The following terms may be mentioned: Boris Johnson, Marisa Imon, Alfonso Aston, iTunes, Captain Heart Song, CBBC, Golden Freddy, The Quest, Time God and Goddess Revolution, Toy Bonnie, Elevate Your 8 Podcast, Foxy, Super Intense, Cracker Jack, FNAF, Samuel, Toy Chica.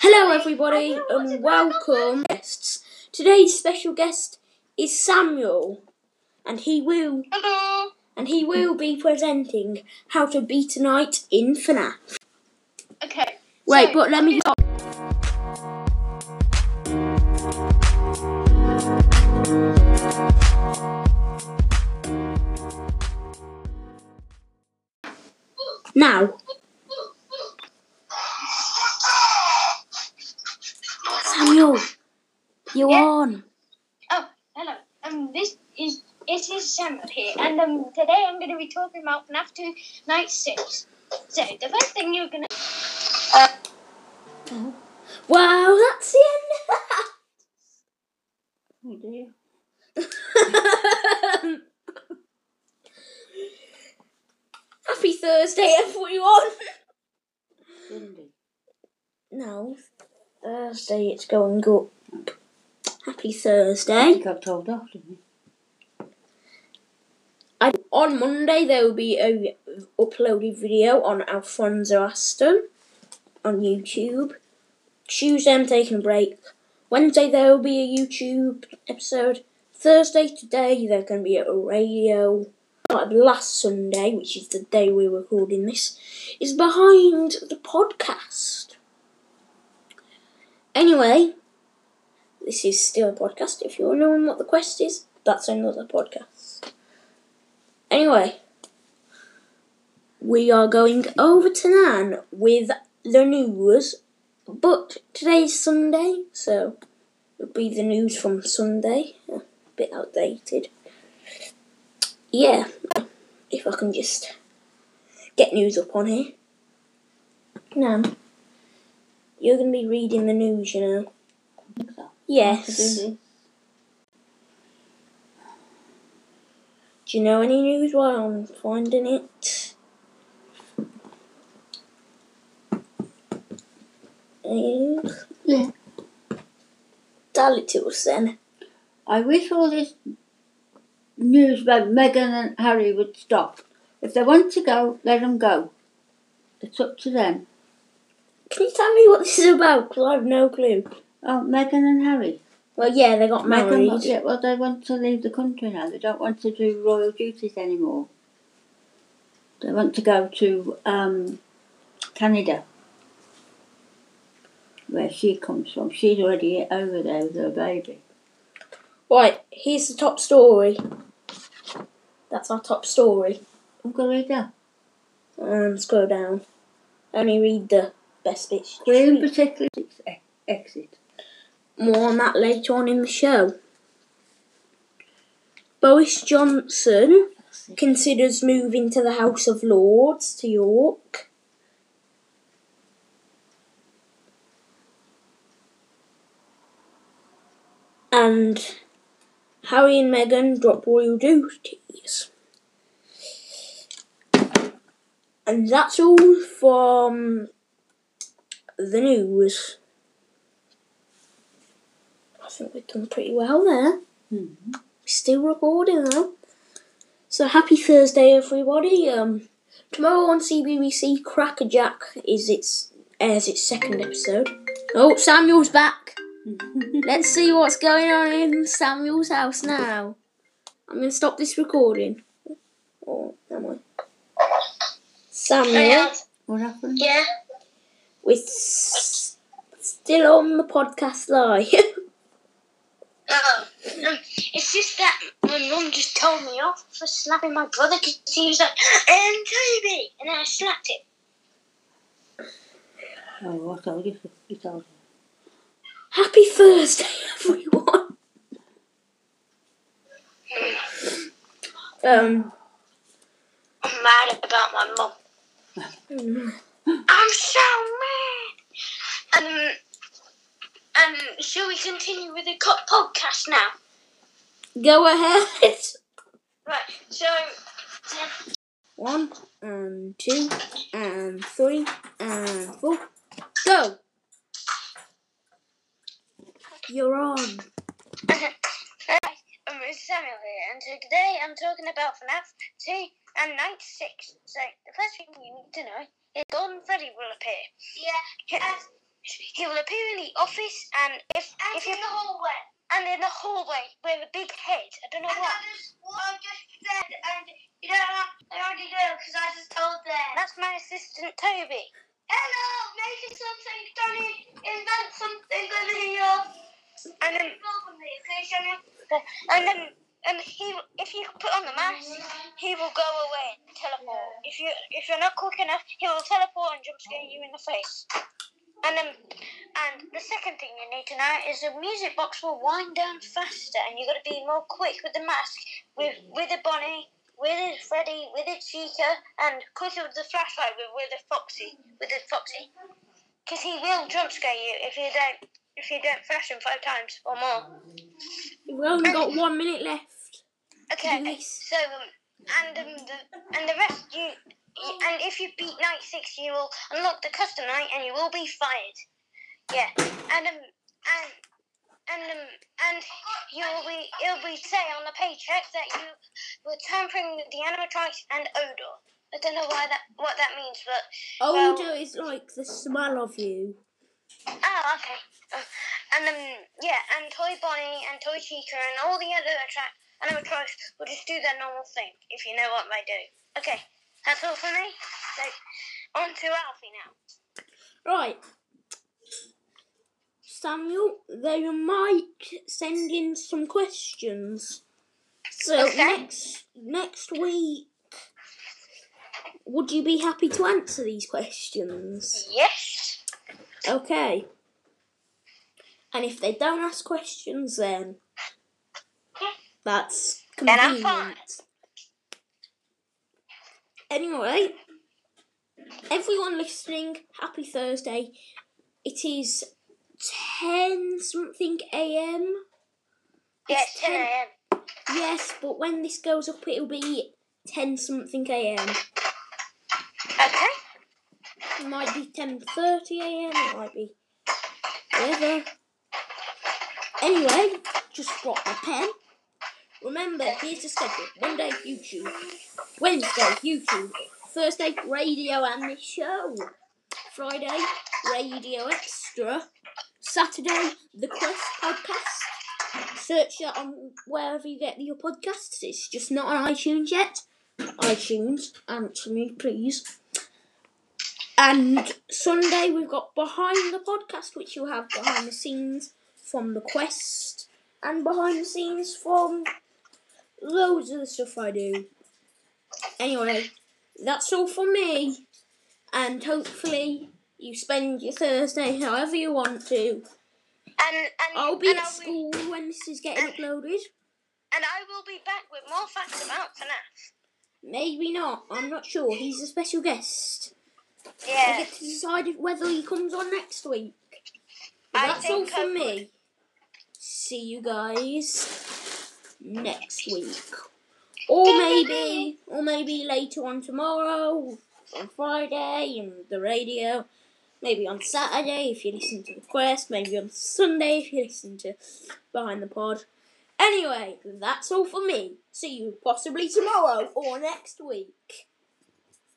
Hello everybody and welcome guests. Today's special guest is Samuel and he will be presenting how to beat a night in FNAF. Okay. Wait, so, but let me stop. Now Samuel, you're on. Oh, hello. It is Samuel here, and today I'm going to be talking about FNAF 2 Night 6. So the first thing you're going to wow, that's the end. Oh dear. Happy Thursday, everyone! Sunday. No. Thursday, it's going up. Happy Thursday. I think I've told off, didn't I? On Monday, there will be a uploaded video on Alfonso Aston on YouTube. Tuesday, I'm taking a break. Wednesday, there will be a YouTube episode. Thursday, today, there's going to be a radio. Like last Sunday, which is the day we're recording this, is behind the podcast. Anyway, this is still a podcast. If you're wondering what the quest is, that's another podcast. Anyway, we are going over to Nan with the news, but today's Sunday, so it'll be the news from Sunday. A bit outdated. Yeah, if I can just get news up on here. Now, you're going to be reading the news, you know. I think so. Yes. Do you know any news while I'm finding it? Any news? Yeah. Tell it to us then. I wish all this news about Meghan and Harry would stop. If they want to go, let them go. It's up to them. Can you tell me what this is about? Because I have no clue. Oh, Meghan and Harry. Well, yeah, they got married. Yeah, well, they want to leave the country now. They don't want to do royal duties anymore. They want to go to Canada, where she comes from. She's already over there with her baby. Right, here's the top story. That's our top story. I'm going to read that. Scroll down. Only read the best bits. Green particularly exit. More on that later on in the show. Boris Johnson considers moving to the House of Lords to York. And Harry and Meghan drop royal duties. And that's all from the news. I think we've done pretty well there. Mm-hmm. Still recording though. So happy Thursday everybody. Tomorrow on CBBC, Cracker Jack airs its second episode. Oh, Samuel's back. Let's see what's going on in Samuel's house now. I'm going to stop this recording. Oh, am I? Samuel. What happened? Yeah. We're still on the podcast live. It's just that my mum just told me off for slapping my brother because he was like, Toby! And then I slapped him. Oh, I told you. You told him. Happy Thursday, everyone. I'm mad about my mum. I'm so mad. Shall we continue with the podcast now? Go ahead. Right. So. 1 and 2 and 3 and 4. Go. You're on. Hi, I'm Samuel here, and today I'm talking about FNAF 2 and Night 6. So, the first thing you need to know is Golden Freddy will appear. Yeah. He will appear in the office and if in the hallway. And in the hallway with a big head. I don't know why. That is what I just said, and you don't know. I already know because I just told them. That's my assistant Toby. Hello, making something. Johnny, invent something over here. And then if you put on the mask, he will go away and teleport. If you're not quick enough, he will teleport and jump scare you in the face. And the second thing you need to know is the music box will wind down faster, and you've got to be more quick with the mask, with the Bonnie, with the Freddy, with the Chica, and quicker with the flashlight with the Foxy, because he will jump scare you if you don't flash him 5 times or more. We've only got 1 minute left. Okay, so the rest you. And if you beat night 6, you will unlock the custom night, and you will be fired. Yeah, and it'll be say on the paycheck that you were tampering with the animatronics and odor. I don't know what that means, but odor is like the smell of you. Oh, okay. And Toy Bonnie and Toy Chica and all the other animatronics will just do their normal thing, if you know what they do. Okay. That's all for me. So, on to Alfie now. Right. Samuel, they might send in some questions. So, okay. Next week, would you be happy to answer these questions? Yes. Okay. And if they don't ask questions, then that's convenient. Then I'm fine. Anyway, everyone listening, happy Thursday. It is 10-something a.m. Yes, yeah, 10 a.m. Yes, but when this goes up, it'll be 10-something a.m. Okay. It might be 10:30 a.m. It might be whatever. Anyway, just drop my pen. Remember, here's the schedule. Monday, YouTube. Wednesday, YouTube. Thursday, radio and this show. Friday, radio extra. Saturday, The Quest podcast. Search that on wherever you get your podcasts. It's just not on iTunes yet. iTunes, answer me, please. And Sunday, we've got Behind the Podcast, which you'll have behind the scenes from The Quest and behind the scenes from... loads of the stuff I do. Anyway, that's all for me. And hopefully you spend your Thursday however you want to. And I'll be at school when this is getting uploaded. And I will be back with more facts about FNAF. Maybe not. I'm not sure. He's a special guest. Yeah. I get to decide whether he comes on next week. That's all for me. See you guys next week, or maybe later on tomorrow, on Friday, and the radio, maybe on Saturday if you listen to The Quest, maybe on Sunday if you listen to Behind the Pod. Anyway, that's all for me. See you possibly tomorrow or next week.